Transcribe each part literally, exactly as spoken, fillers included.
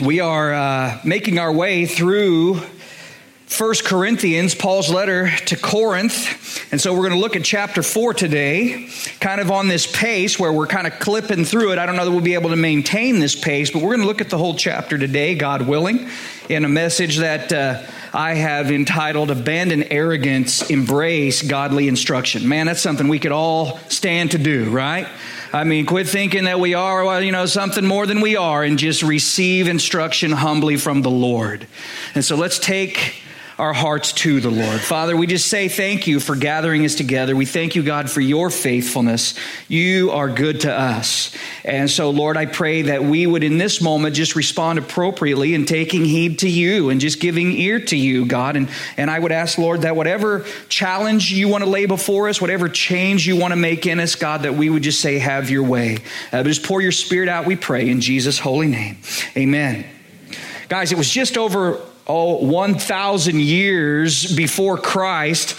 We are uh, making our way through First Corinthians, Paul's letter to Corinth. And so we're going to look at chapter four today, kind of on this pace where we're kind of clipping through it. I don't know that we'll be able to maintain this pace, but we're going to look at the whole chapter today, God willing, in a message that uh, I have entitled, Abandon Arrogance, Embrace Godly Instruction. Man, that's something we could all stand to do, right? I mean, quit thinking that we are, well, you know, something more than we are, and just receive instruction humbly from the Lord. And so let's take our hearts to the Lord. Father, we just say thank you for gathering us together. We thank you, God, for your faithfulness. You are good to us. And so, Lord, I pray that we would in this moment just respond appropriately and taking heed to you and just giving ear to you, God. And, and I would ask, Lord, that whatever challenge you want to lay before us, whatever change you want to make in us, God, that we would just say, have your way. Uh, just pour your spirit out, we pray, in Jesus' holy name. Amen. Guys, it was just over Oh, one thousand years before Christ,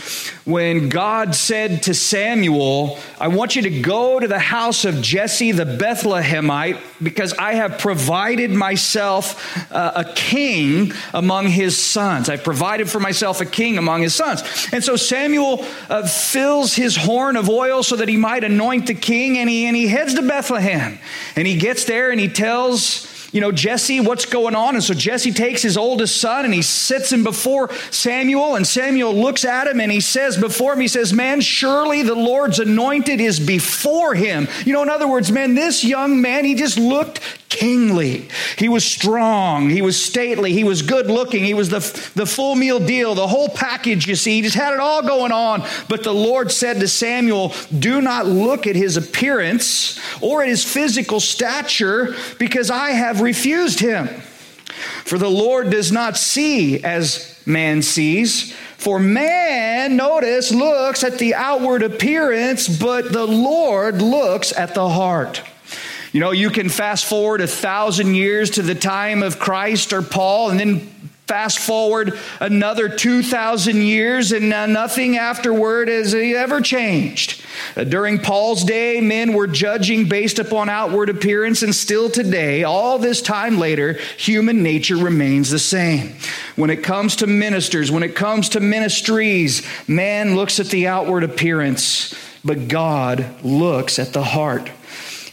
when God said to Samuel, I want you to go to the house of Jesse the Bethlehemite, because I have provided myself uh, a king among his sons. I've provided for myself a king among his sons. And so Samuel uh, fills his horn of oil so that he might anoint the king, and he, and he heads to Bethlehem. And he gets there and he tells You know, Jesse, what's going on? And so Jesse takes his oldest son and he sits him before Samuel, and Samuel looks at him and he says before him, he says, man, surely the Lord's anointed is before him. You know, in other words, man, this young man, he just looked kingly. He was strong. He was stately. He was good looking. He was the, the full meal deal, the whole package, you see. He just had it all going on. But the Lord said to Samuel, do not look at his appearance or at his physical stature, because I have refused him. For the Lord does not see as man sees. For man, notice, looks at the outward appearance, but the Lord looks at the heart. You know, you can fast forward a thousand years to the time of Christ or Paul, and then fast forward another two thousand years, and uh, nothing afterward has ever changed. Uh, during Paul's day, men were judging based upon outward appearance, and still today, all this time later, human nature remains the same. When it comes to ministers, when it comes to ministries, man looks at the outward appearance, but God looks at the heart.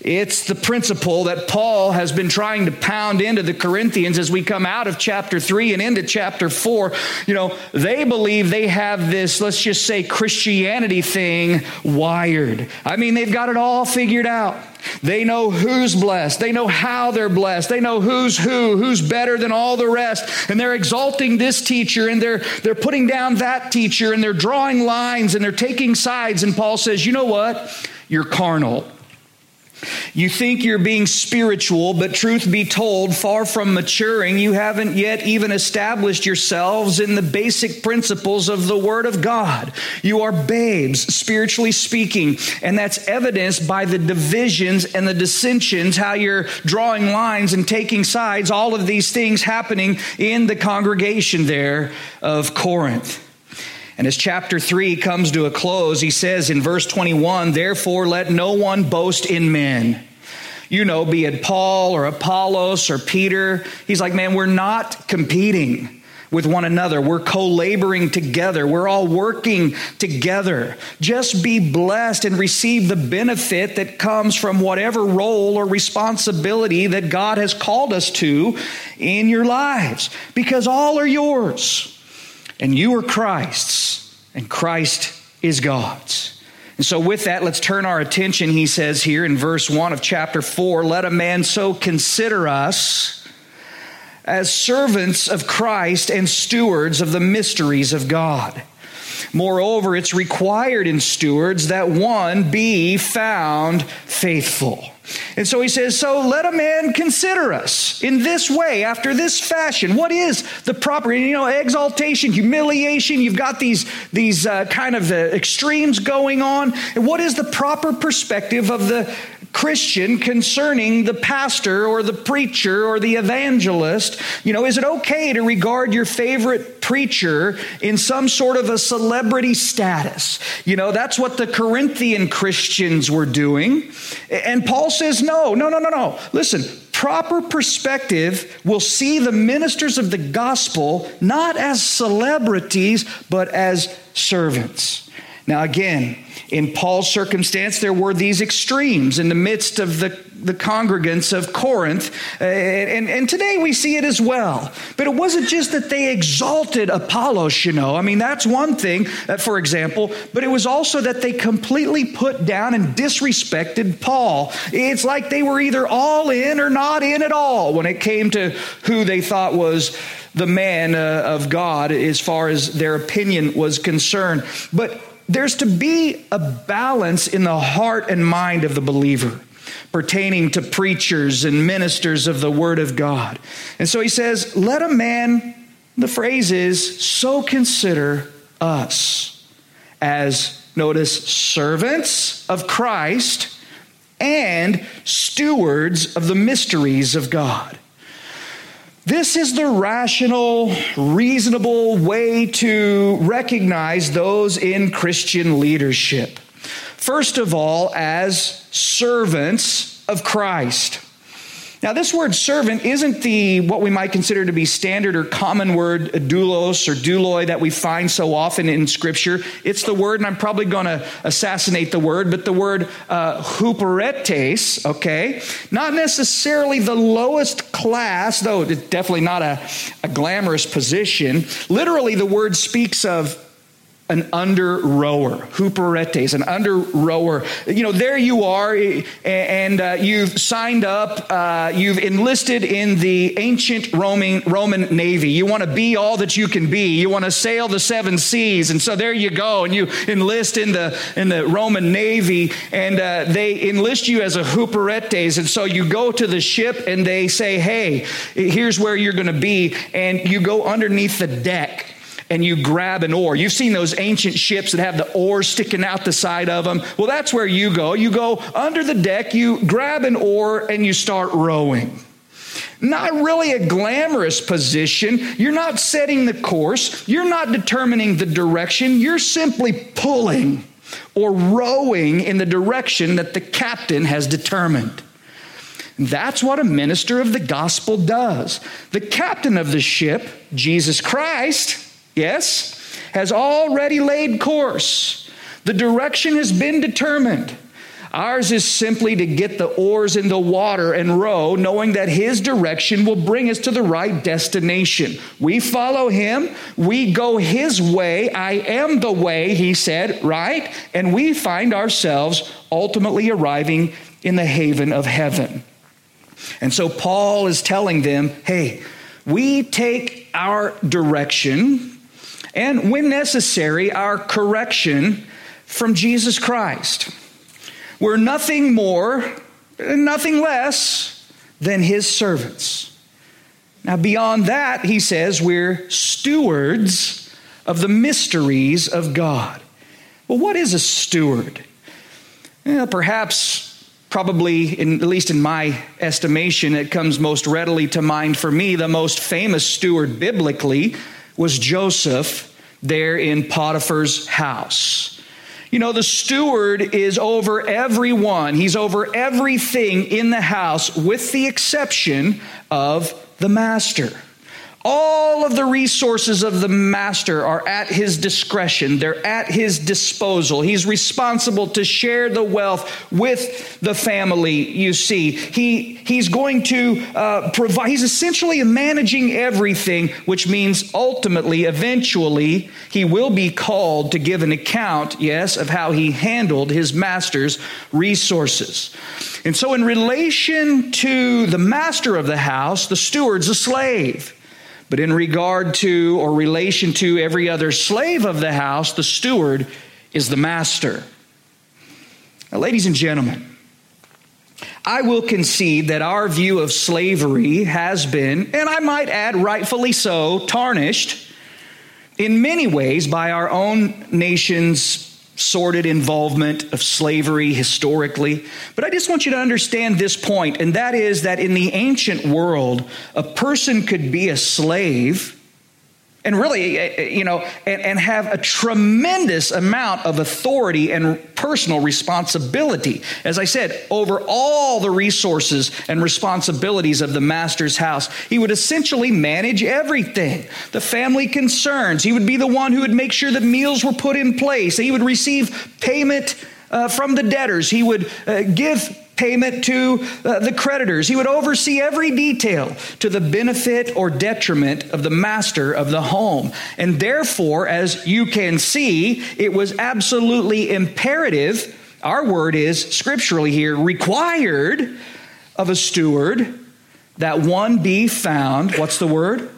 It's the principle that Paul has been trying to pound into the Corinthians as we come out of chapter three and into chapter four. You know, they believe they have this, let's just say, Christianity thing wired. I mean, they've got it all figured out. They know who's blessed. They know how they're blessed. They know who's who, who's better than all the rest. And they're exalting this teacher, and they're they're putting down that teacher, and they're drawing lines, and they're taking sides. And Paul says, you know what? You're carnal. You think you're being spiritual, but truth be told, far from maturing, you haven't yet even established yourselves in the basic principles of the Word of God. You are babes, spiritually speaking, and that's evidenced by the divisions and the dissensions, how you're drawing lines and taking sides, all of these things happening in the congregation there of Corinth. And as chapter three comes to a close, he says in verse twenty-one, therefore let no one boast in men. You know, be it Paul or Apollos or Peter. He's like, man, we're not competing with one another. We're co-laboring together. We're all working together. Just be blessed and receive the benefit that comes from whatever role or responsibility that God has called us to in your lives, because all are yours. And you are Christ's, and Christ is God's. And so with that, let's turn our attention, he says here in verse one of chapter four, let a man so consider us as servants of Christ and stewards of the mysteries of God. Moreover, it's required in stewards that one be found faithful. And so he says, so let a man consider us in this way, after this fashion. What is the proper, you know, exaltation, humiliation? You've got these, these uh, kind of uh, extremes going on. And what is the proper perspective of the Christian concerning the pastor or the preacher or the evangelist? You know, is it okay to regard your favorite preacher in some sort of a celebrity status? You know, that's what the Corinthian Christians were doing. And Paul says, no, no, no, no, no. Listen, proper perspective will see the ministers of the gospel not as celebrities, but as servants. Now, again, in Paul's circumstance, there were these extremes in the midst of the, the congregants of Corinth. And, and today we see it as well. But it wasn't just that they exalted Apollos, you know. I mean, that's one thing, for example. But it was also that they completely put down and disrespected Paul. It's like they were either all in or not in at all when it came to who they thought was the man uh, of God as far as their opinion was concerned. But there's to be a balance in the heart and mind of the believer pertaining to preachers and ministers of the word of God. And so he says, let a man, the phrase is, so consider us as, notice, servants of Christ and stewards of the mysteries of God. This is the rational, reasonable way to recognize those in Christian leadership. First of all, as servants of Christ. Now, this word servant isn't the what we might consider to be standard or common word doulos or douloi that we find so often in Scripture. It's the word, and I'm probably going to assassinate the word, but the word uh, huperetes, okay? Not necessarily the lowest class, though it's definitely not a, a glamorous position. Literally, the word speaks of an under rower, huperetes, an under rower. You know, there you are, and uh, you've signed up, uh, you've enlisted in the ancient Roman, Roman Navy. You want to be all that you can be. You want to sail the seven seas, and so there you go, and you enlist in the in the Roman Navy, and uh, they enlist you as a huperetes, and so you go to the ship, and they say, hey, here's where you're going to be, and you go underneath the deck, and you grab an oar. You've seen those ancient ships that have the oars sticking out the side of them. Well, that's where you go. You go under the deck, you grab an oar, and you start rowing. Not really a glamorous position. You're not setting the course. You're not determining the direction. You're simply pulling or rowing in the direction that the captain has determined. That's what a minister of the gospel does. The captain of the ship, Jesus Christ, yes, has already laid course. The direction has been determined. Ours is simply to get the oars in the water and row, knowing that his direction will bring us to the right destination. We follow him. We go his way. I am the way, he said, right? And we find ourselves ultimately arriving in the haven of heaven. And so Paul is telling them, hey, we take our direction and, when necessary, our correction from Jesus Christ. We're nothing more, nothing less than his servants. Now, beyond that, he says we're stewards of the mysteries of God. Well, what is a steward? Well, perhaps, probably, in, at least in my estimation, it comes most readily to mind for me, the most famous steward biblically was Joseph there in Potiphar's house. You know, the steward is over everyone. He's over everything in the house with the exception of the master. All of the resources of the master are at his discretion. They're at his disposal. He's responsible to share the wealth with the family, you see. He, he's going to uh, provide. He's essentially managing everything, which means ultimately, eventually, he will be called to give an account, yes, of how he handled his master's resources. And so in relation to the master of the house, the steward's a slave. But in regard to or relation to every other slave of the house, the steward is the master. Now, ladies and gentlemen, I will concede that our view of slavery has been, and I might add rightfully so, tarnished in many ways by our own nation's sordid involvement of slavery historically. But I just want you to understand this point, and that is that in the ancient world, a person could be a slave And really, you know, and, and have a tremendous amount of authority and personal responsibility, as I said, over all the resources and responsibilities of the master's house. He would essentially manage everything, the family concerns. He would be the one who would make sure that meals were put in place. He would receive payment uh, from the debtors. He would uh, give payment to uh, the creditors. He would oversee every detail to the benefit or detriment of the master of the home. And therefore, as you can see, it was absolutely imperative, our word is scripturally here, required of a steward that one be found, what's the word?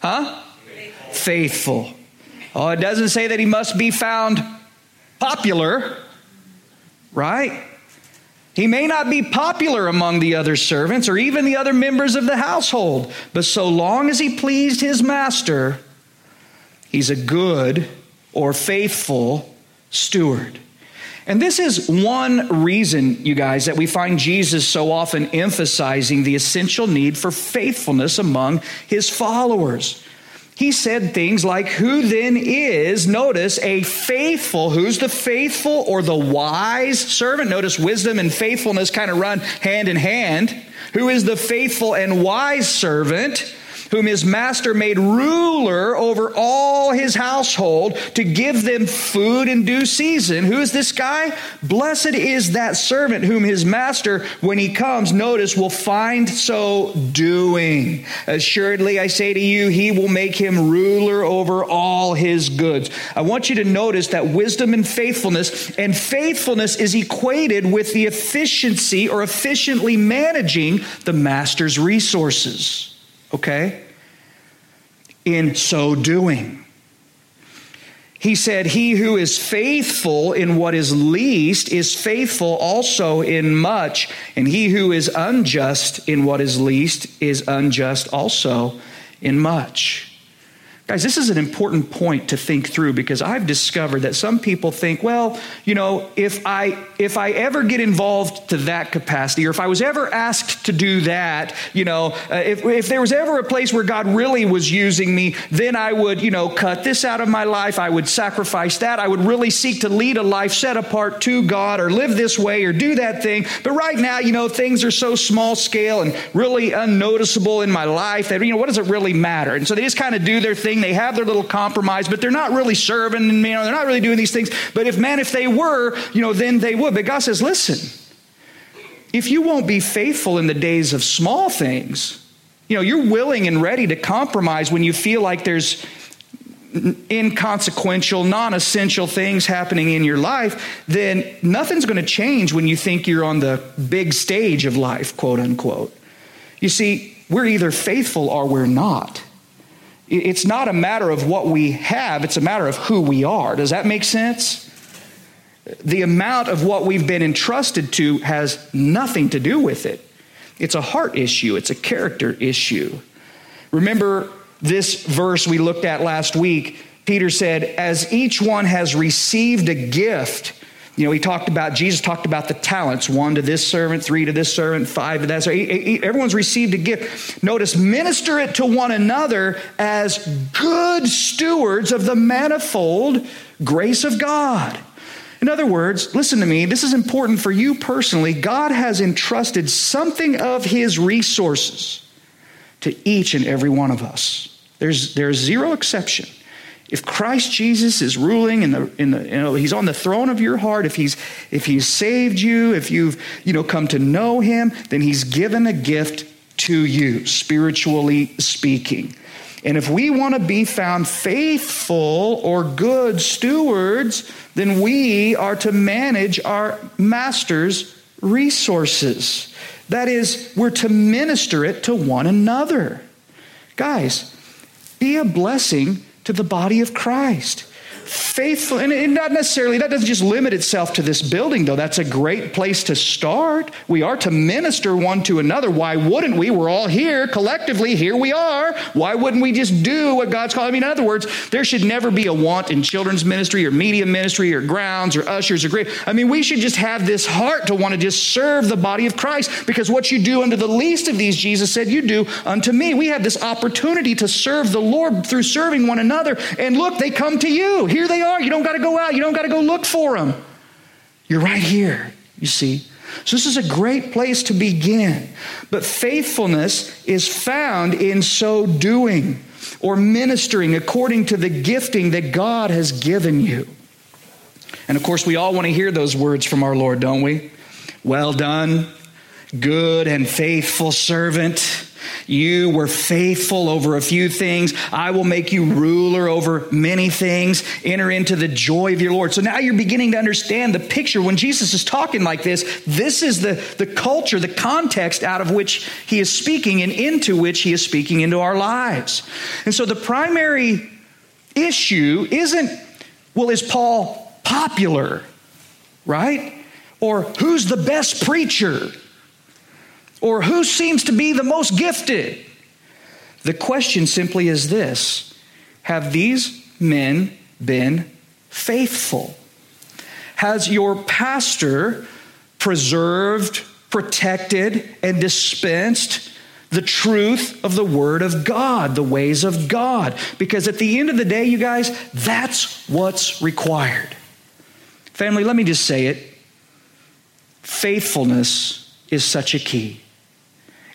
Huh? Faithful. Faithful. Oh, it doesn't say that he must be found popular, right? He may not be popular among the other servants or even the other members of the household, but so long as he pleased his master, he's a good or faithful steward. And this is one reason, you guys, that we find Jesus so often emphasizing the essential need for faithfulness among his followers. He said things like, who then is, notice, a faithful, who's the faithful or the wise servant? Notice wisdom and faithfulness kind of run hand in hand. Who is the faithful and wise servant whom his master made ruler over all his household to give them food in due season? Who is this guy? Blessed is that servant whom his master, when he comes, notice, will find so doing. Assuredly, I say to you, he will make him ruler over all his goods. I want you to notice that wisdom and faithfulness, and faithfulness is equated with the efficiency or efficiently managing the master's resources. Okay? In so doing. He said, he who is faithful in what is least is faithful also in much, and he who is unjust in what is least is unjust also in much. Guys, this is an important point to think through, because I've discovered that some people think, well, you know, if I if I ever get involved to that capacity, or if I was ever asked to do that, you know, uh, if if there was ever a place where God really was using me, then I would, you know, cut this out of my life. I would sacrifice that. I would really seek to lead a life set apart to God, or live this way, or do that thing. But right now, you know, things are so small scale and really unnoticeable in my life that, you know, what does it really matter? And so they just kind of do their thing. They have their little compromise, but they're not really serving, and you know, they're not really doing these things. But if, man, if they were, you know, then they would. But God says, listen, if you won't be faithful in the days of small things, you know, you're willing and ready to compromise when you feel like there's inconsequential, non-essential things happening in your life, then nothing's going to change when you think you're on the big stage of life, quote unquote. You see, we're either faithful or we're not. It's not a matter of what we have, it's a matter of who we are. Does that make sense? The amount of what we've been entrusted to has nothing to do with it. It's a heart issue, it's a character issue. Remember this verse we looked at last week. Peter said, as each one has received a gift, you know, he talked about, Jesus talked about the talents, one to this servant, three to this servant, five to that servant. Everyone's received a gift. Notice, minister it to one another as good stewards of the manifold grace of God. In other words, listen to me, this is important for you personally. God has entrusted something of his resources to each and every one of us. There's, there's zero exception. If Christ Jesus is ruling in the in the you know, he's on the throne of your heart, if he's if he's saved you, if you've you know come to know him, then he's given a gift to you, spiritually speaking. And if we want to be found faithful or good stewards, then we are to manage our master's resources. That is, we're to minister it to one another. Guys, be a blessing to the body of Christ. faithful, and it not necessarily, that doesn't just limit itself to this building, though. That's a great place to start. We are to minister one to another. Why wouldn't we? We're all here collectively. Here we are. Why wouldn't we just do what God's called? I mean, in other words, there should never be a want in children's ministry or media ministry or grounds or ushers or great. I mean, we should just have this heart to want to just serve the body of Christ, because what you do unto the least of these, Jesus said, you do unto me. We have this opportunity to serve the Lord through serving one another. And look, they come to you. Here they are. You don't got to go out. You don't got to go look for them. You're right here, you see. So this is a great place to begin. But faithfulness is found in so doing or ministering according to the gifting that God has given you. And of course, we all want to hear those words from our Lord, don't we? Well done, good and faithful servant. You were faithful over a few things. I will make you ruler over many things. Enter into the joy of your Lord. So now you're beginning to understand the picture. When Jesus is talking like this, this is the, the culture, the context out of which he is speaking and into which he is speaking into our lives. And so the primary issue isn't, well, is Paul popular, right? Or who's the best preacher? Or who seems to be the most gifted? The question simply is this: have these men been faithful? Has your pastor preserved, protected, and dispensed the truth of the Word of God, the ways of God? Because at the end of the day, you guys, that's what's required. Family, let me just say it. Faithfulness is such a key.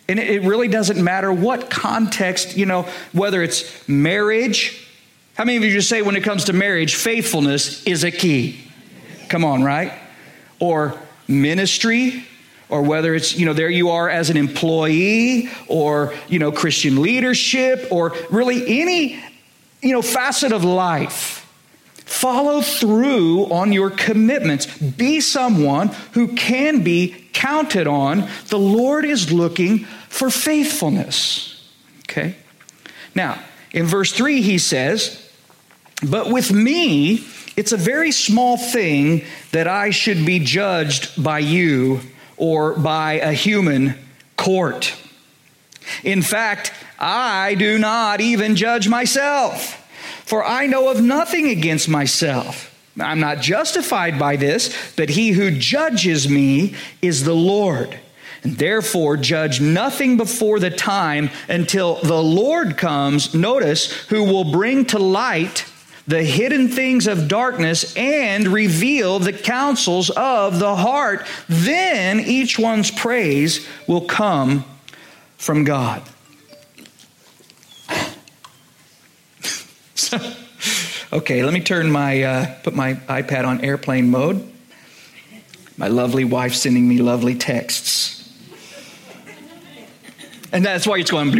And it really doesn't matter what context, you know, whether it's marriage. How many of you just say when it comes to marriage, faithfulness is a key? Come on, right? Or ministry, or whether it's, you know, there you are as an employee, or, you know, Christian leadership, or really any, you know, facet of life. Follow through on your commitments. Be someone who can be counted on. The Lord is looking for faithfulness. Okay? Now, in verse three, he says, but with me, it's a very small thing that I should be judged by you or by a human court. In fact, I do not even judge myself. For I know of nothing against myself. I'm not justified by this, but he who judges me is the Lord. And therefore, judge nothing before the time until the Lord comes, notice, who will bring to light the hidden things of darkness and reveal the counsels of the heart. Then each one's praise will come from God. Okay, let me turn my, uh, put my iPad on airplane mode. My lovely wife sending me lovely texts. And that's why it's going,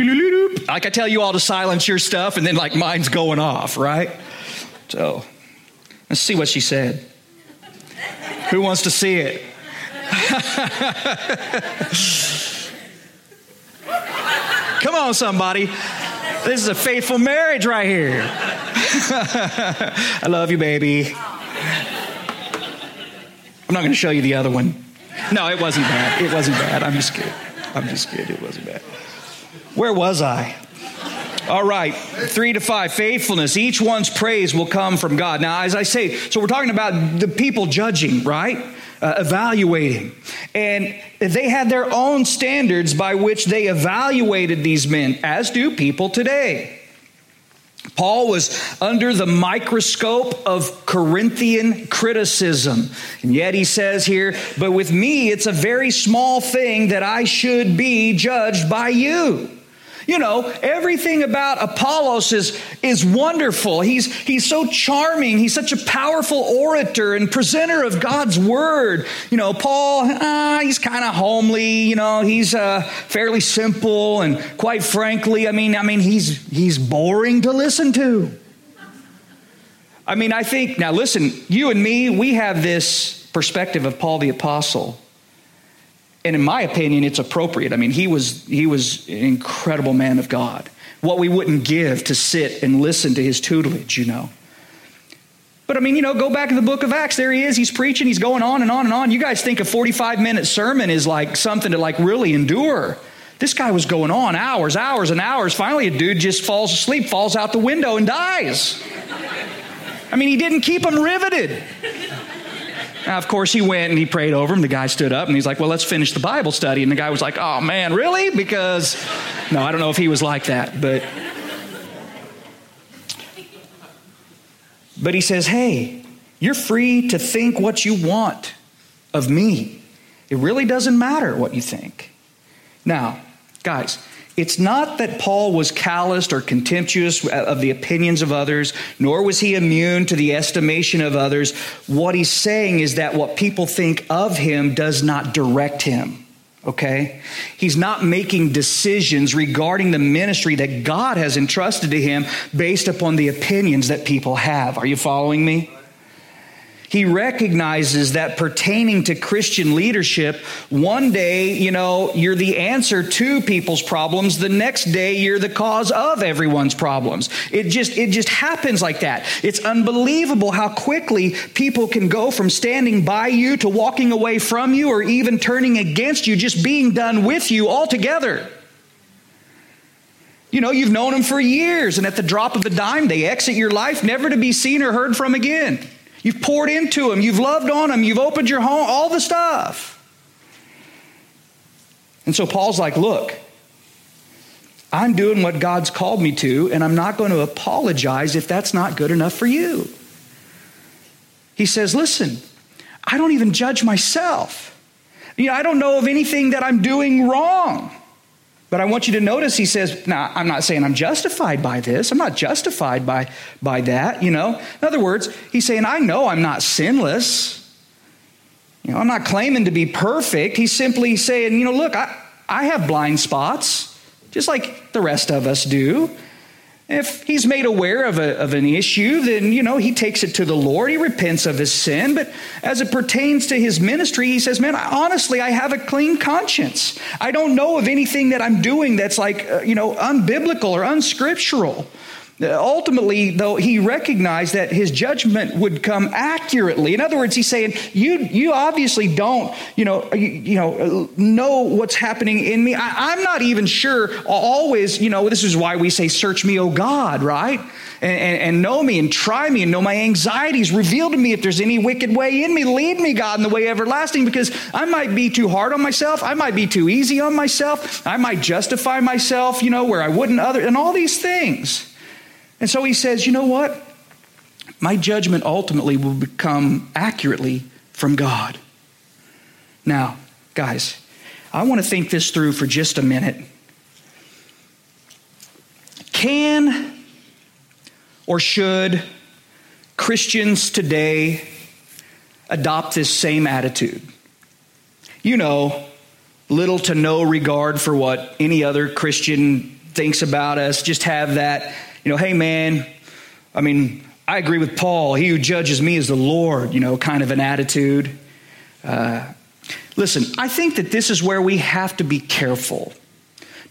like I tell you all to silence your stuff, and then like mine's going off, right? So, let's see what she said. Who wants to see it? Come on, somebody. This is a faithful marriage right here. I love you, baby. I'm not going to show you the other one. No, it wasn't bad. It wasn't bad. I'm just kidding. I'm just kidding. It wasn't bad. Where was I? All right, three to five, faithfulness. Each one's praise will come from God. Now, as I say, so we're talking about the people judging, right? Uh, evaluating. And they had their own standards by which they evaluated these men, as do people today. Paul was under the microscope of Corinthian criticism. And yet he says here, but with me, it's a very small thing that I should be judged by you. You know, everything about Apollos is is wonderful. He's he's so charming. He's such a powerful orator and presenter of God's word. You know, Paul, uh, he's kind of homely. You know, he's uh, fairly simple, and quite frankly, I mean, I mean, he's he's boring to listen to. I mean, I think now, listen, you and me, we have this perspective of Paul the Apostle. And in my opinion, it's appropriate. I mean, he was he was an incredible man of God. What we wouldn't give to sit and listen to his tutelage, you know. But I mean, you know, go back to the book of Acts. There he is. He's preaching. He's going on and on and on. You guys think a forty-five minute sermon is like something to like really endure. This guy was going on hours, hours and hours. Finally, a dude just falls asleep, falls out the window and dies. I mean, he didn't keep him riveted. Now, of course, he went and he prayed over him. The guy stood up and he's like, well, let's finish the Bible study. And the guy was like, oh, man, really? Because, no, I don't know if he was like that. But, but he says, hey, you're free to think what you want of me. It really doesn't matter what you think. Now, guys, it's not that Paul was calloused or contemptuous of the opinions of others, nor was he immune to the estimation of others. What he's saying is that what people think of him does not direct him, okay? He's not making decisions regarding the ministry that God has entrusted to him based upon the opinions that people have. Are you following me? He recognizes that pertaining to Christian leadership, one day, you know, you're the answer to people's problems. The next day, you're the cause of everyone's problems. It just, it just happens like that. It's unbelievable how quickly people can go from standing by you to walking away from you or even turning against you, just being done with you altogether. You know, you've known them for years, and at the drop of a dime, they exit your life, never to be seen or heard from again. You've poured into them. You've loved on them. You've opened your home, all the stuff. And so Paul's like, look, I'm doing what God's called me to, and I'm not going to apologize if that's not good enough for you. He says, listen, I don't even judge myself. You know, I don't know of anything that I'm doing wrong. But I want you to notice, he says, now, I'm not saying I'm justified by this. I'm not justified by, by that, you know. In other words, he's saying, I know I'm not sinless. You know, I'm not claiming to be perfect. He's simply saying, you know, look, I, I have blind spots, just like the rest of us do. If he's made aware of, a, of an issue, then, you know, he takes it to the Lord. He repents of his sin. But as it pertains to his ministry, he says, man, I, honestly, I have a clean conscience. I don't know of anything that I'm doing that's like, uh, you know, unbiblical or unscriptural. Uh, ultimately, though, he recognized that his judgment would come accurately. In other words, he's saying, you you obviously don't, you know, you, you know, know what's happening in me. I, I'm not even sure always, you know, this is why we say, search me, O God, right? And, and, and know me and try me and know my anxieties. Reveal to me if there's any wicked way in me. Lead me, God, in the way everlasting, because I might be too hard on myself. I might be too easy on myself. I might justify myself, you know, where I wouldn't other, and all these things. And so he says, you know what? My judgment ultimately will become accurately from God. Now, guys, I want to think this through for just a minute. Can or should Christians today adopt this same attitude? You know, little to no regard for what any other Christian thinks about us, just have that. You know, hey, man, I mean, I agree with Paul. He who judges me is the Lord, you know, kind of an attitude. Uh, listen, I think that this is where we have to be careful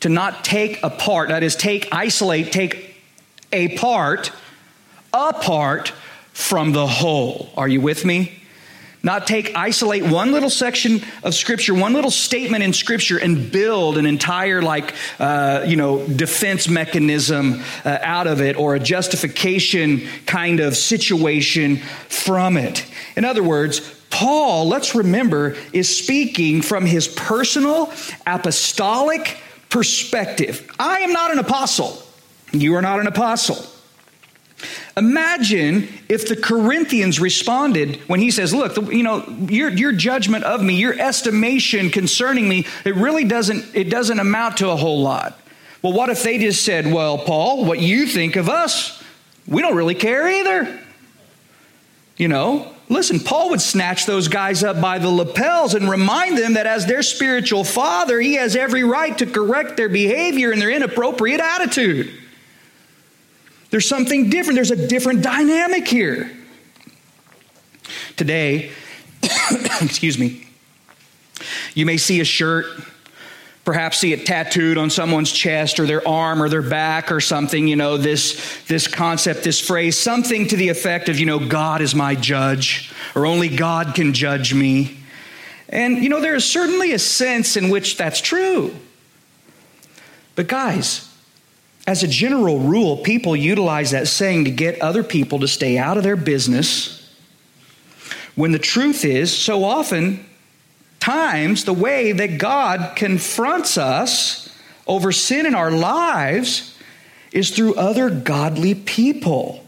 to not take apart, that is, take, isolate, take a part, apart from the whole. Are you with me? Not take, isolate one little section of Scripture, one little statement in Scripture and build an entire, like, uh, you know, defense mechanism uh, out of it or a justification kind of situation from it. In other words, Paul, let's remember, is speaking from his personal apostolic perspective. I am not an apostle. You are not an apostle. Imagine if the Corinthians responded when he says, look, you know, your, your judgment of me, your estimation concerning me, it really doesn't, it doesn't amount to a whole lot. Well, what if they just said, well, Paul, what you think of us, we don't really care either. You know, listen, Paul would snatch those guys up by the lapels and remind them that as their spiritual father, he has every right to correct their behavior and their inappropriate attitude. There's something different. There's a different dynamic here. Today, excuse me, you may see a shirt, perhaps see it tattooed on someone's chest or their arm or their back or something, you know, this this concept, this phrase, something to the effect of, you know, God is my judge, or only God can judge me. And, you know, there is certainly a sense in which that's true. But guys, as a general rule, people utilize that saying to get other people to stay out of their business, when the truth is, so often times the way that God confronts us over sin in our lives is through other godly people.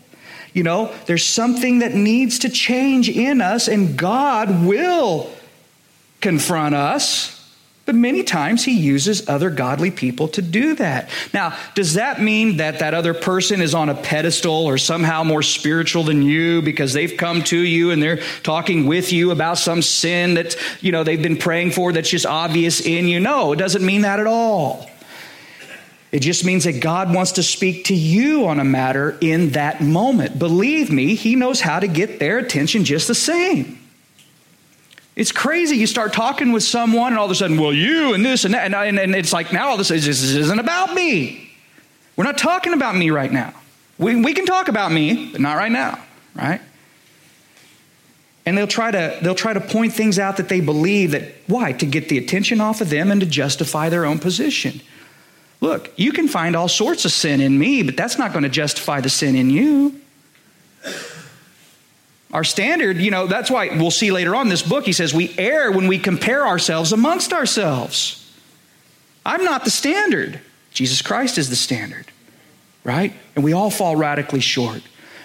You know, there's something that needs to change in us, and God will confront us, but many times he uses other godly people to do that. Now, does that mean that that other person is on a pedestal or somehow more spiritual than you because they've come to you and they're talking with you about some sin that, you know, they've been praying for that's just obvious in you? No, it doesn't mean that at all. It just means that God wants to speak to you on a matter in that moment. Believe me, he knows how to get their attention just the same. It's crazy. You start talking with someone and all of a sudden, well, you and this and that. And, and, and it's like, now all this is, this isn't about me. We're not talking about me right now. We, we can talk about me, but not right now, right? And they'll try to they'll try to point things out that they believe that, why? To get the attention off of them and to justify their own position. Look, you can find all sorts of sin in me, but that's not going to justify the sin in you. Our standard, you know, that's why we'll see later on in this book, he says, we err when we compare ourselves amongst ourselves. I'm not the standard. Jesus Christ is the standard, right? And we all fall radically short.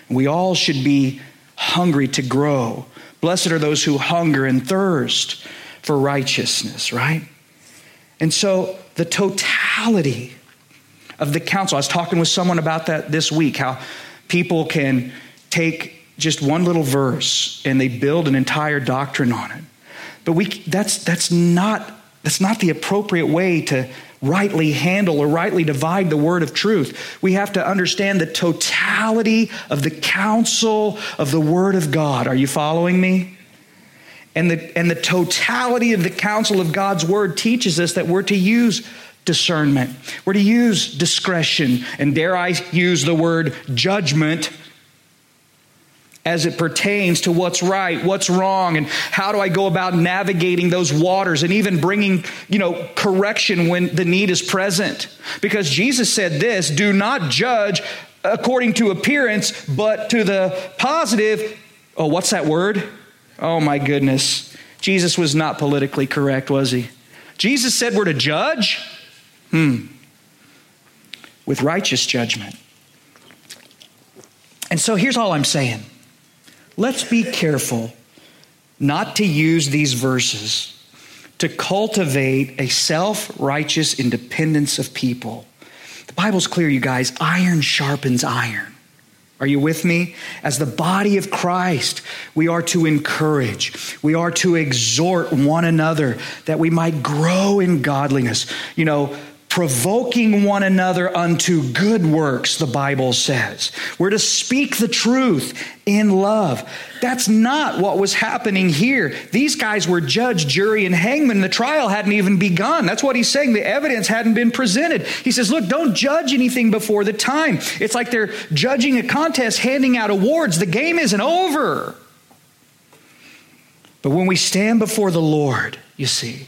And we all should be hungry to grow. Blessed are those who hunger and thirst for righteousness, right? And so the totality of the counsel, I was talking with someone about that this week, how people can take just one little verse and they build an entire doctrine on it. But we that's that's not that's not the appropriate way to rightly handle or rightly divide the word of truth. We have to understand the totality of the counsel of the word of God. Are you following me? And the and the totality of the counsel of God's word teaches us that we're to use discernment. We're to use discretion, and dare I use the word judgment, as it pertains to what's right, what's wrong, and how do I go about navigating those waters and even bringing, you know, correction when the need is present. Because Jesus said this, do not judge according to appearance, but to the positive. Oh, what's that word? Oh my goodness. Jesus was not politically correct, was he? Jesus said we're to judge? Hmm. With righteous judgment. And so here's all I'm saying. Let's be careful not to use these verses to cultivate a self-righteous independence of people. The Bible's clear, you guys. Iron sharpens iron. Are you with me? As the body of Christ, we are to encourage. We are to exhort one another that we might grow in godliness. You know, provoking one another unto good works, the Bible says. We're to speak the truth in love. That's not what was happening here. These guys were judge, jury, and hangman. The trial hadn't even begun. That's what he's saying. The evidence hadn't been presented. He says, look, don't judge anything before the time. It's like they're judging a contest, handing out awards. The game isn't over. But when we stand before the Lord, you see,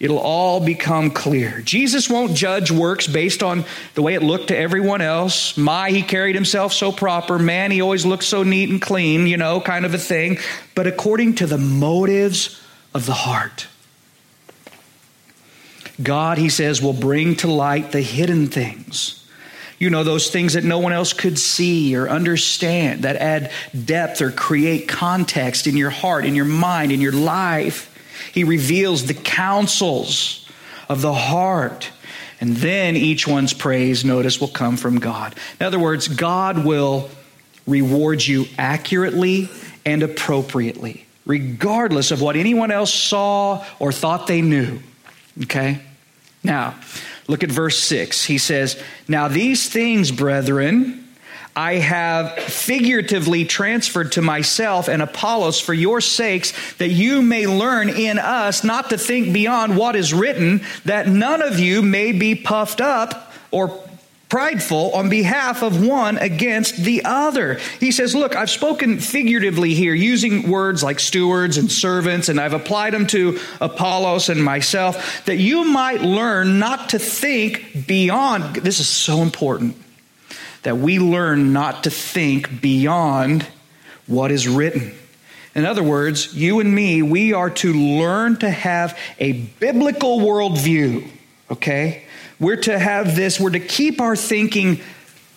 it'll all become clear. Jesus won't judge works based on the way it looked to everyone else. My, he carried himself so proper. Man, he always looked so neat and clean, you know, kind of a thing. But according to the motives of the heart. God, he says, will bring to light the hidden things. You know, those things that no one else could see or understand, that add depth or create context in your heart, in your mind, in your life. He reveals the counsels of the heart. And then each one's praise, notice, will come from God. In other words, God will reward you accurately and appropriately, regardless of what anyone else saw or thought they knew. Okay? Now, look at verse six. He says, now these things, brethren, I have figuratively transferred to myself and Apollos for your sakes, that you may learn in us not to think beyond what is written, that none of you may be puffed up or prideful on behalf of one against the other. He says, look, I've spoken figuratively here using words like stewards and servants, and I've applied them to Apollos and myself, that you might learn not to think beyond. This is so important, that we learn not to think beyond what is written. In other words, you and me, we are to learn to have a biblical worldview, okay? We're to have this, we're to keep our thinking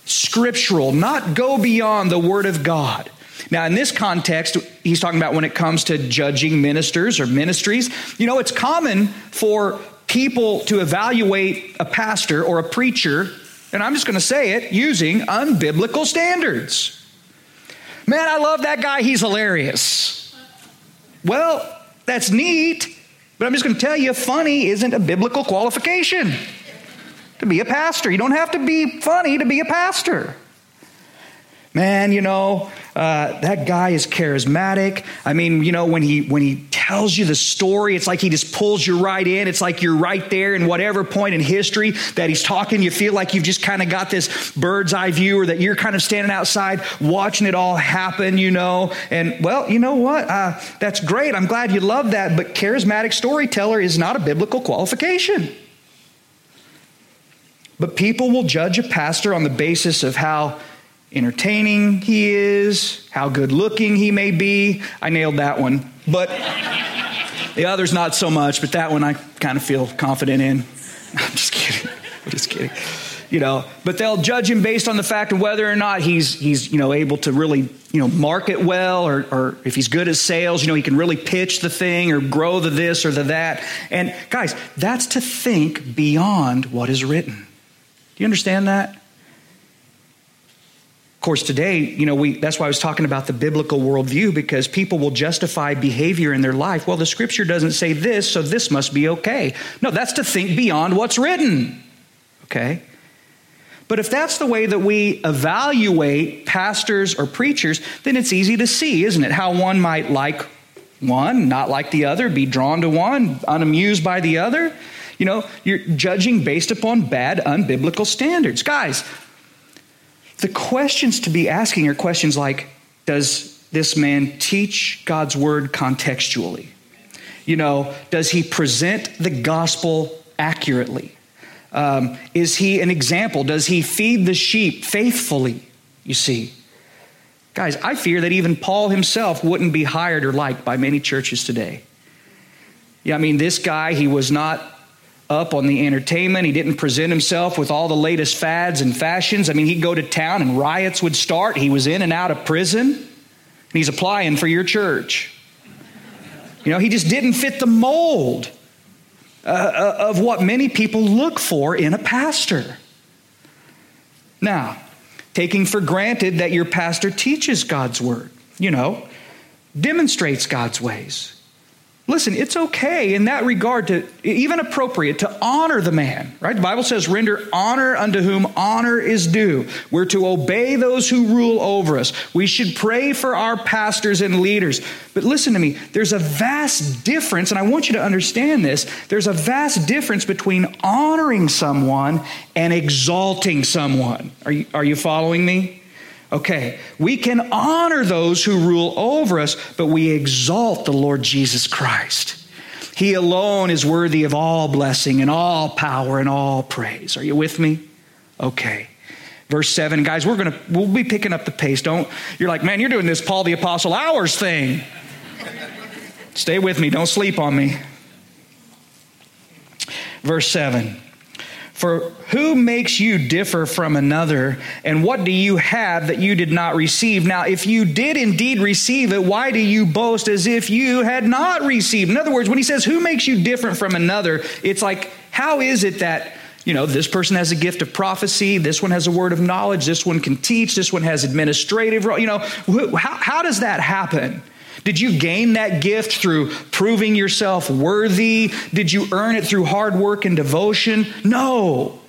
scriptural, not go beyond the Word of God. Now, in this context, he's talking about when it comes to judging ministers or ministries. You know, it's common for people to evaluate a pastor or a preacher, and I'm just going to say it, using unbiblical standards. Man, I love that guy. He's hilarious. Well, that's neat, but I'm just going to tell you, funny isn't a biblical qualification to be a pastor. You don't have to be funny to be a pastor. Man, you know, uh, that guy is charismatic. I mean, you know, when he when he tells you the story, it's like he just pulls you right in. It's like you're right there in whatever point in history that he's talking. You feel like you've just kind of got this bird's eye view, or that you're kind of standing outside watching it all happen, you know. And, well, you know what? Uh, that's great. I'm glad you love that. But charismatic storyteller is not a biblical qualification. But people will judge a pastor on the basis of how entertaining he is, how good-looking he may be. I nailed that one, but the other's not so much, but that one I kind of feel confident in. I'm just kidding. I'm just kidding. You know, but they'll judge him based on the fact of whether or not he's, he's you know, able to really, you know, market well, or, or if he's good at sales, you know, he can really pitch the thing or grow the this or the that. And guys, that's to think beyond what is written. You understand that? Of course, today, you know, we that's why I was talking about the biblical worldview, because people will justify behavior in their life. Well, the scripture doesn't say this, so this must be okay. No, that's to think beyond what's written, okay? But if that's the way that we evaluate pastors or preachers, then it's easy to see, isn't it? How one might like one, not like the other, be drawn to one, unamused by the other. You know, you're judging based upon bad, unbiblical standards. Guys, the questions to be asking are questions like, does this man teach God's word contextually? You know, does he present the gospel accurately? Um, is he an example? Does he feed the sheep faithfully? You see, guys, I fear that even Paul himself wouldn't be hired or liked by many churches today. Yeah, I mean, this guy, he was not up on the entertainment. He didn't present himself with all the latest fads and fashions. I mean, he'd go to town and riots would start. He was in and out of prison, and he's applying for your church. You know, he just didn't fit the mold uh, of what many people look for in a pastor. Now, taking for granted that your pastor teaches God's word, you know, demonstrates God's ways. Listen, it's okay in that regard to, even appropriate, to honor the man, right? The Bible says, render honor unto whom honor is due. We're to obey those who rule over us. We should pray for our pastors and leaders. But listen to me, there's a vast difference, and I want you to understand this, there's a vast difference between honoring someone and exalting someone. Are you, are you following me? Okay, we can honor those who rule over us, but we exalt the Lord Jesus Christ. He alone is worthy of all blessing and all power and all praise. Are you with me? Okay. Verse seven, guys, we're gonna we'll be picking up the pace. Don't you're like, man, you're doing this Paul the Apostle hours thing. Stay with me, don't sleep on me. Verse seven. For who makes you differ from another, and what do you have that you did not receive? Now, if you did indeed receive it, why do you boast as if you had not received? In other words, when he says, who makes you different from another, it's like, how is it that, you know, this person has a gift of prophecy, this one has a word of knowledge, this one can teach, this one has administrative role, you know, how, how does that happen? Did you gain that gift through proving yourself worthy? Did you earn it through hard work and devotion? No.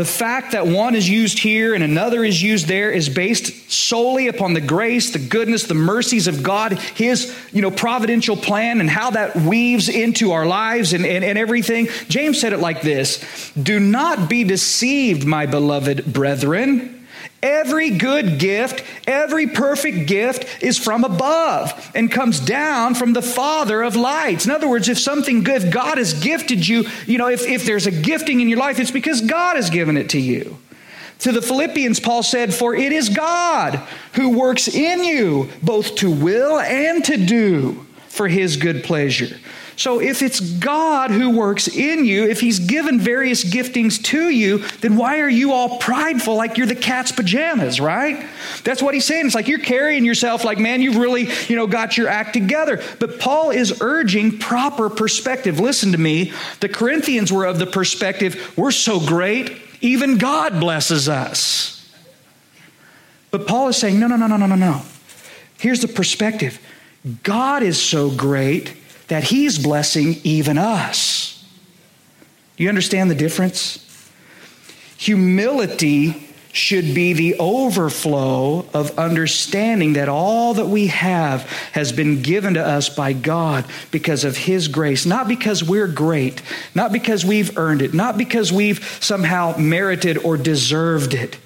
The fact that one is used here and another is used there is based solely upon the grace, the goodness, the mercies of God, his, you know, providential plan and how that weaves into our lives and, and, and everything. James said it like this: do not be deceived, my beloved brethren. Every good gift, every perfect gift is from above and comes down from the Father of lights. In other words, if something good, if God has gifted you, you know, if, if there's a gifting in your life, it's because God has given it to you. To the Philippians, Paul said, for it is God who works in you both to will and to do for his good pleasure. So if it's God who works in you, if he's given various giftings to you, then why are you all prideful like you're the cat's pajamas, right? That's what he's saying. It's like you're carrying yourself like, man, you've really, you know, got your act together. But Paul is urging proper perspective. Listen to me. The Corinthians were of the perspective, we're so great, even God blesses us. But Paul is saying, no, no, no, no, no, no, no. Here's the perspective. God is so great that he's blessing even us. Do you understand the difference? Humility should be the overflow of understanding that all that we have has been given to us by God because of his grace, not because we're great, not because we've earned it, not because we've somehow merited or deserved it.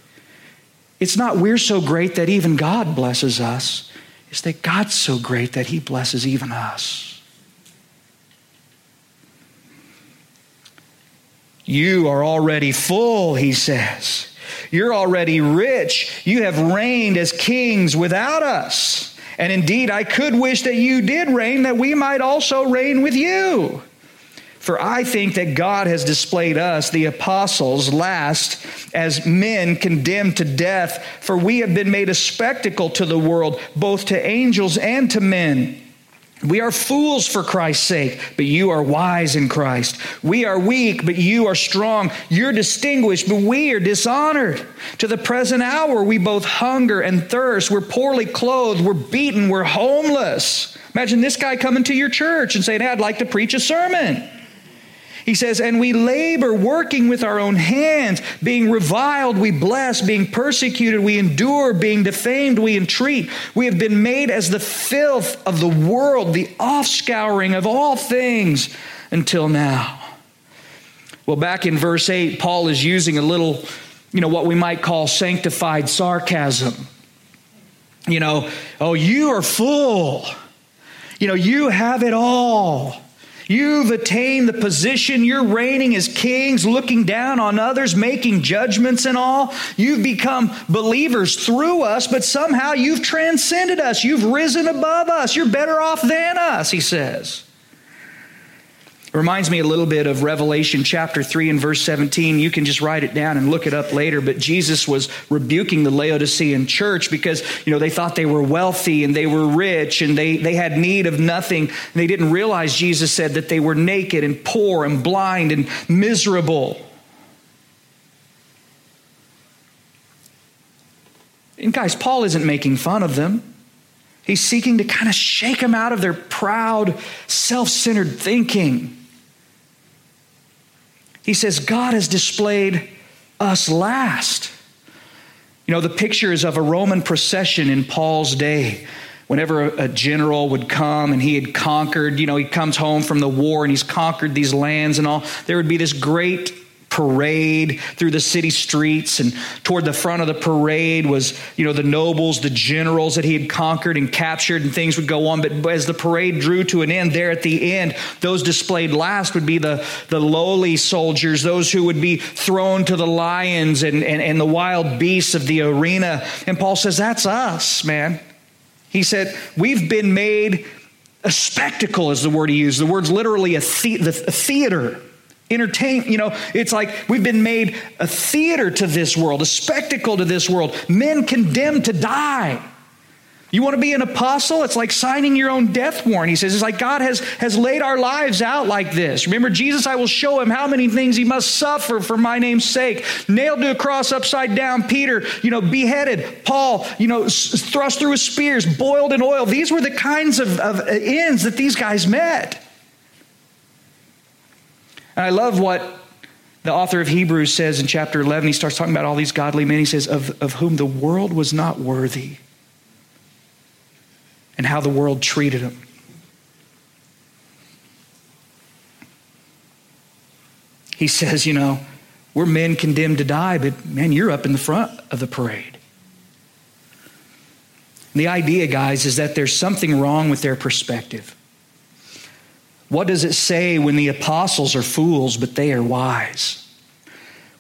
It's not we're so great that even God blesses us. It's that God's so great that he blesses even us. You are already full, he says. You're already rich. You have reigned as kings without us. And indeed, I could wish that you did reign, that we might also reign with you. For I think that God has displayed us, the apostles, last as men condemned to death. For we have been made a spectacle to the world, both to angels and to men. We are fools for Christ's sake, but you are wise in Christ. We are weak, but you are strong. You're distinguished, but we are dishonored. To the present hour, we both hunger and thirst. We're poorly clothed. We're beaten. We're homeless. Imagine this guy coming to your church and saying, hey, I'd like to preach a sermon. He says, and we labor, working with our own hands, being reviled, we bless, being persecuted, we endure, being defamed, we entreat. We have been made as the filth of the world, the offscouring of all things until now. Well, back in verse eight, Paul is using a little, you know, what we might call sanctified sarcasm. You know, oh, you are full. You know, you have it all. You've attained the position, you're reigning as kings, looking down on others, making judgments and all. You've become believers through us, but somehow you've transcended us. You've risen above us. You're better off than us, he says. It reminds me a little bit of Revelation chapter three and verse seventeen. You can just write it down and look it up later. But Jesus was rebuking the Laodicean church because, you know, they thought they were wealthy and they were rich and they, they had need of nothing. And they didn't realize, Jesus said, that they were naked and poor and blind and miserable. And guys, Paul isn't making fun of them. He's seeking to kind of shake them out of their proud, self-centered thinking. He says, God has displayed us last. You know, the picture is of a Roman procession in Paul's day. Whenever a general would come and he had conquered, you know, he comes home from the war and he's conquered these lands and all, there would be this great parade through the city streets, and toward the front of the parade was, you know, the nobles, the generals that he had conquered and captured, and things would go on. But as the parade drew to an end, there at the end, those displayed last would be the, the lowly soldiers, those who would be thrown to the lions and, and, and the wild beasts of the arena. And Paul says, that's us, man. He said, we've been made a spectacle is the word he used. The word's literally a, the, the, a theater. Entertain, you know, it's like we've been made a theater to this world, a spectacle to this world, men condemned to die. You want to be an apostle? It's like signing your own death warrant. He says, it's like God has, has laid our lives out like this. Remember Jesus, I will show him how many things he must suffer for my name's sake. Nailed to a cross upside down, Peter, you know, beheaded, Paul, you know, thrust through with spears, boiled in oil. These were the kinds of, of ends that these guys met. And I love what The author of Hebrews says in chapter eleven, he starts talking about all these godly men. He says, of, of whom the world was not worthy, and how the world treated them. He says, you know, we're men condemned to die, but man, you're up in the front of the parade. And the idea, guys, is that there's something wrong with their perspective. What does it say when the apostles are fools, but they are wise?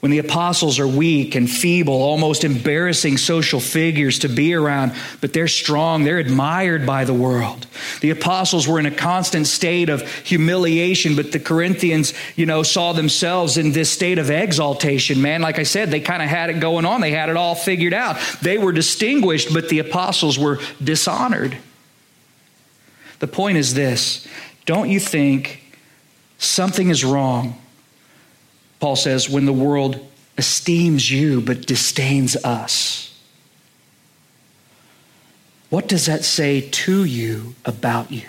When the apostles are weak and feeble, almost embarrassing social figures to be around, but they're strong, they're admired by the world. The apostles were in a constant state of humiliation, but the Corinthians, you know, saw themselves in this state of exaltation. Man, like I said, they kind of had it going on. They had it all figured out. They were distinguished, but the apostles were dishonored. The point is this, don't you think something is wrong? Paul says, when the world esteems you but disdains us. What does that say to you about you?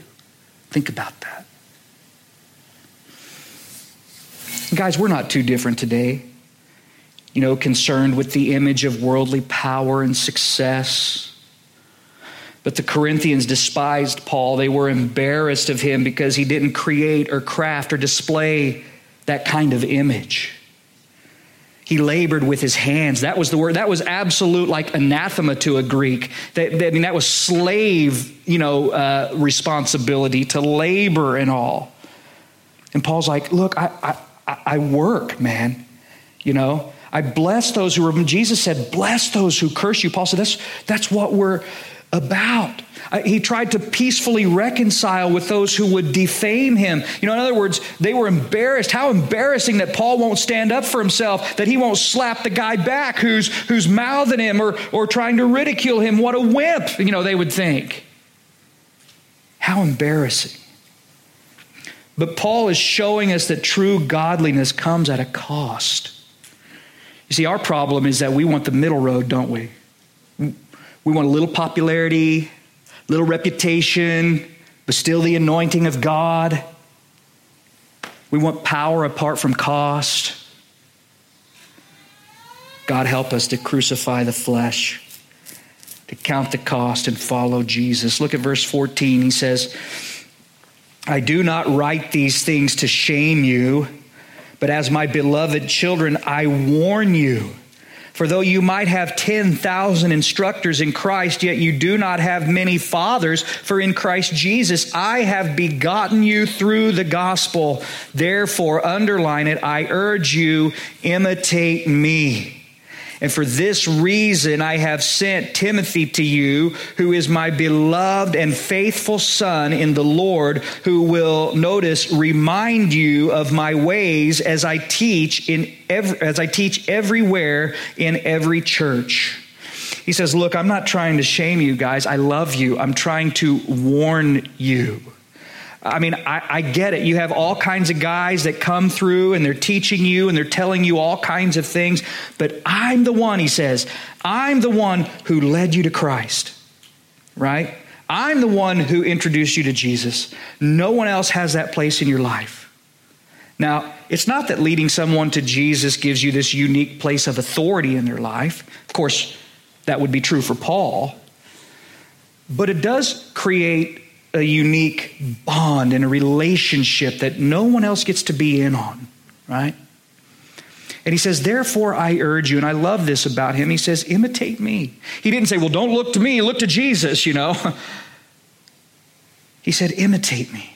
Think about that. Guys, we're not too different today. You know, concerned with the image of worldly power and success. But the Corinthians despised Paul. They were embarrassed of him because he didn't create or craft or display that kind of image. He labored with his hands. That was the word. That was absolute, like anathema to a Greek. That, that, I mean, that was slave, you know, uh, responsibility to labor and all. And Paul's like, look, I, I, I work, man. You know, I bless those who are. Jesus said, bless those who curse you. Paul said, that's that's what we're about. He tried to peacefully reconcile with those who would defame him. You know, in other words, they were embarrassed. How embarrassing that Paul won't stand up for himself, that he won't slap the guy back who's who's mouthing him or or trying to ridicule him. What a wimp, you know, they would think. How embarrassing. But Paul is showing us that true godliness comes at a cost. You see, our problem is that we want the middle road, don't we? We want a little popularity, little reputation, but still the anointing of God. We want power apart from cost. God help us to crucify the flesh, to count the cost and follow Jesus. Look at verse fourteen. He says, I do not write these things to shame you, but as my beloved children, I warn you. For though you might have ten thousand instructors in Christ, yet you do not have many fathers. For in Christ Jesus, I have begotten you through the gospel. Therefore, underline it, I urge you, imitate me. And for this reason, I have sent Timothy to you, who is my beloved and faithful son in the Lord, who will, notice, remind you of my ways as I teach in every, as I teach everywhere in every church. He says, look, I'm not trying to shame you guys. I love you. I'm trying to warn you. I mean, I, I get it. You have all kinds of guys that come through and they're teaching you and they're telling you all kinds of things. But I'm the one, he says, I'm the one who led you to Christ, right? I'm the one who introduced you to Jesus. No one else has that place in your life. Now, it's not that leading someone to Jesus gives you this unique place of authority in their life. Of course, that would be true for Paul. But it does create a unique bond and a relationship that no one else gets to be in on, right? And he says, therefore, I urge you, and I love this about him. He says, imitate me. He didn't say, well, don't look to me, look to Jesus, you know. He said, imitate me.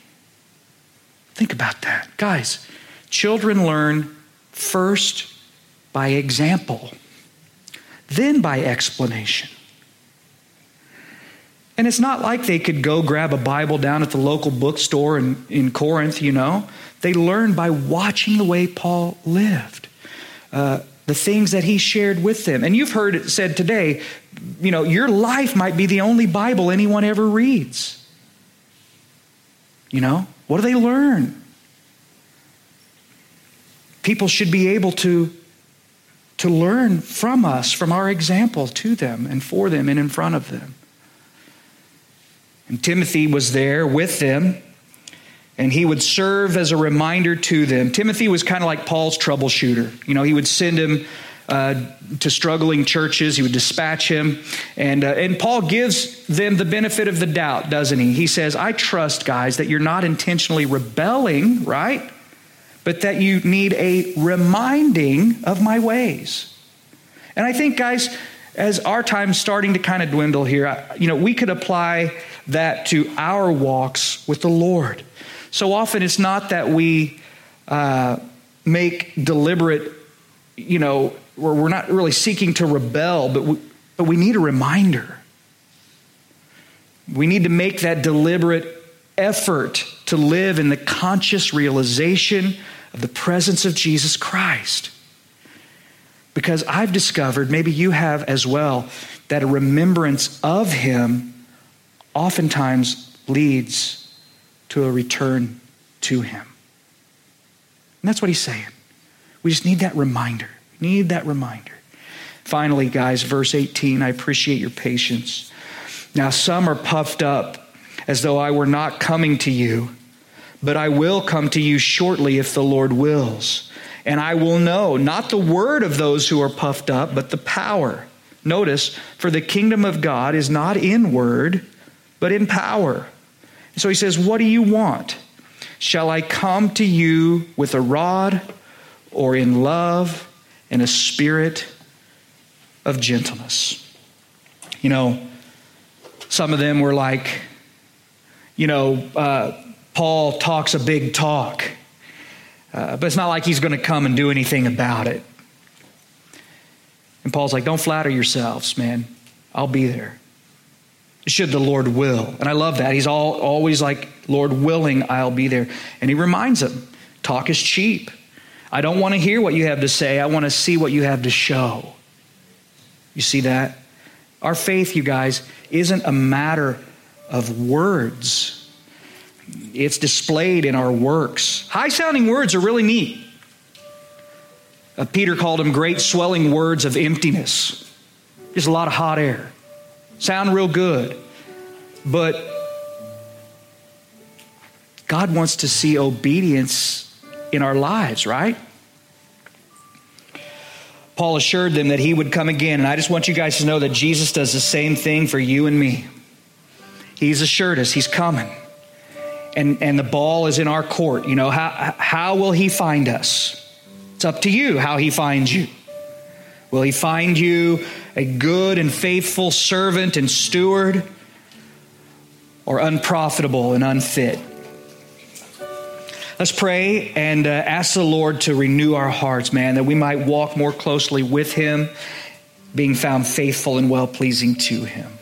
Think about that. Guys, children learn first by example, then by explanation. And it's not like they could go grab a Bible down at the local bookstore in, in Corinth, you know. They learned by watching the way Paul lived, uh, the things that he shared with them. And you've heard it said today, you know, your life might be the only Bible anyone ever reads. You know, what do they learn? People should be able to, to learn from us, from our example to them and for them and in front of them. And Timothy was there with them. and he would serve as a reminder to them. Timothy was kind of like Paul's troubleshooter. You know, he would send him Uh, to struggling churches. He would dispatch him. And uh, and Paul gives them the benefit of the doubt, doesn't he? He says, I trust, guys, that you're not intentionally rebelling, right? But that you need a reminding of my ways. And I think, guys, as our time's starting to kind of dwindle here, I, you know, we could apply that to our walks with the Lord. So often it's not that we uh, make deliberate, you know, where we're not really seeking to rebel, but we, but we need a reminder. We need to make that deliberate effort to live in the conscious realization of the presence of Jesus Christ. Because I've discovered, maybe you have as well, that a remembrance of him oftentimes leads to a return to him. And that's what he's saying. We just need that reminder. Need that reminder. Finally, guys, verse eighteen, I appreciate your patience. Now, some are puffed up as though I were not coming to you, but I will come to you shortly if the Lord wills. And I will know not the word of those who are puffed up, but the power. Notice, for the kingdom of God is not in word, but in power. So he says, what do you want? Shall I come to you with a rod or in love? And a spirit of gentleness. You know, some of them were like, you know, uh, Paul talks a big talk, uh, but it's not like he's going to come and do anything about it. And Paul's like, don't flatter yourselves, man. I'll be there. Should the Lord will. And I love that. He's all always like, Lord willing, I'll be there. And he reminds them, talk is cheap. I don't want to hear what you have to say. I want to see what you have to show. You see that? Our faith, you guys, isn't a matter of words. It's displayed in our works. High-sounding words are really neat. Uh, Peter called them great swelling words of emptiness. Just a lot of hot air. Sound real good. But God wants to see obedience in our lives, right? Paul assured them that he would come again. And I just want you guys to know that Jesus does the same thing for you and me. He's assured us he's coming. And and the ball is in our court. You know, how how will he find us? It's up to you how he finds you. Will he find you a good and faithful servant and steward, or unprofitable and unfit? Let's pray and uh, ask the Lord to renew our hearts, man, that we might walk more closely with him, being found faithful and well-pleasing to him.